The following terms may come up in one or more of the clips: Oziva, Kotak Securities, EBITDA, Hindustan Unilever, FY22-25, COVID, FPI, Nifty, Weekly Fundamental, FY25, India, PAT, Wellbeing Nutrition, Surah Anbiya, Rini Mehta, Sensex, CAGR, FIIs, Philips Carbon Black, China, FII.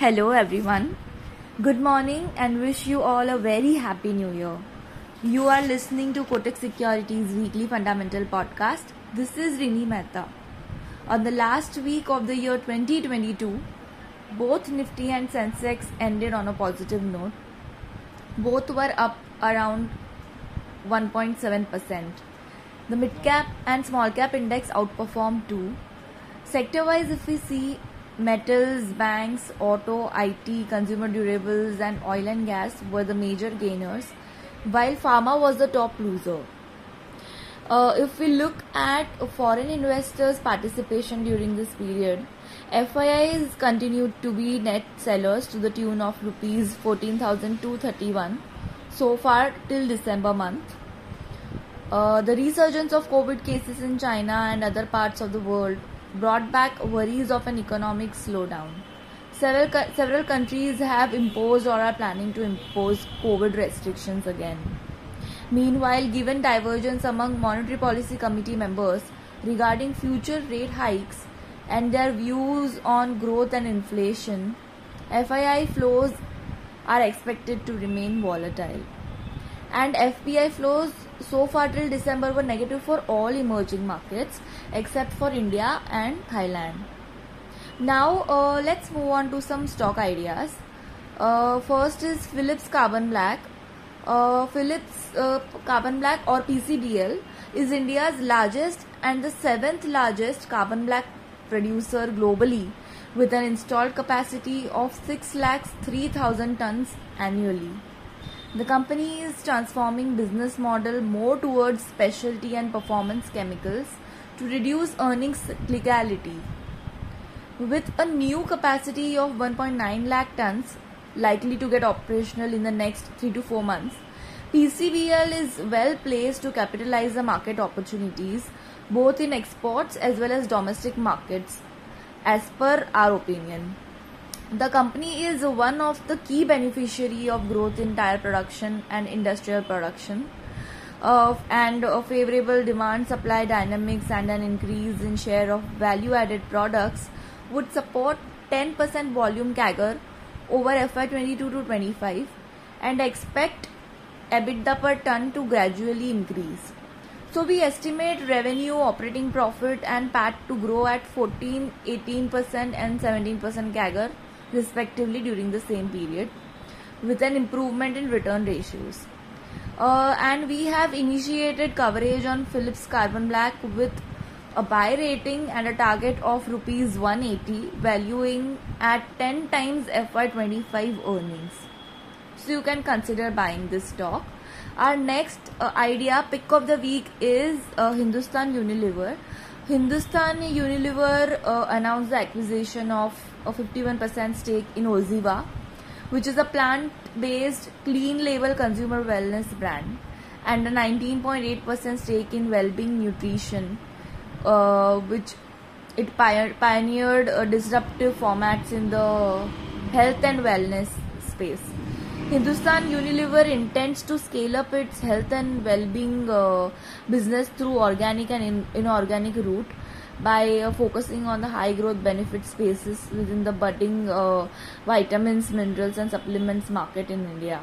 Hello everyone, good morning and wish you all a very happy new year. You are listening to Kotak Securities weekly fundamental podcast. This is Rini Mehta. On the last week of the year 2022, both Nifty and Sensex ended on a positive note. Both were up around 1.7%. The mid-cap and small-cap index outperformed too. Sector-wise, if we see, metals, banks, auto, IT, consumer durables and oil and gas were the major gainers, while pharma was the top loser. If we look at foreign investors' participation during this period, FIIs continued to be net sellers to the tune of Rs 14,231 so far till December month. The resurgence of COVID cases in China and other parts of the world brought back worries of an economic slowdown. Several countries have imposed or are planning to impose COVID restrictions again. Meanwhile, given divergence among Monetary Policy Committee members regarding future rate hikes and their views on growth and inflation, FII flows are expected to remain volatile. And FPI flows so far till December were negative for all emerging markets except for India and Thailand. Now let's move on to some stock ideas. First is Philips Carbon Black. Philips Carbon Black or PCBL is India's largest and the 7th largest carbon black producer globally with an installed capacity of 603,000 tons annually. The company is transforming business model more towards specialty and performance chemicals to reduce earnings cyclicality. With a new capacity of 1.9 lakh tons likely to get operational in the next 3 to 4 months, PCBL is well placed to capitalize the market opportunities both in exports as well as domestic markets, as per our opinion. The company is one of the key beneficiary of growth in tire production and industrial production and a favorable demand-supply dynamics and an increase in share of value-added products would support 10% volume CAGR over FY22-25 and expect EBITDA per ton to gradually increase. So we estimate revenue, operating profit and PAT to grow at 14%, 18% and 17% CAGR respectively during the same period with an improvement in return ratios. And we have initiated coverage on Philips Carbon Black with a buy rating and a target of Rs 180 valuing at 10 times FY25 earnings. So you can consider buying this stock. Our next idea pick of the week is Hindustan Unilever. Hindustan Unilever announced the acquisition of a 51% stake in Oziva, which is a plant-based clean label consumer wellness brand, and a 19.8% stake in Wellbeing Nutrition, which it pioneered disruptive formats in the health and wellness space. Hindustan Unilever intends to scale up its health and well-being business through organic and inorganic route by focusing on the high-growth benefit spaces within the budding vitamins, minerals and supplements market in India.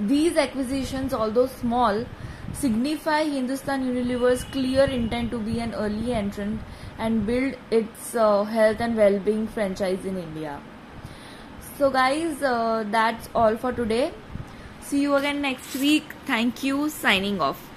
These acquisitions, although small, signify Hindustan Unilever's clear intent to be an early entrant and build its health and well-being franchise in India. So guys, that's all for today. See you again next week. Thank you. Signing off.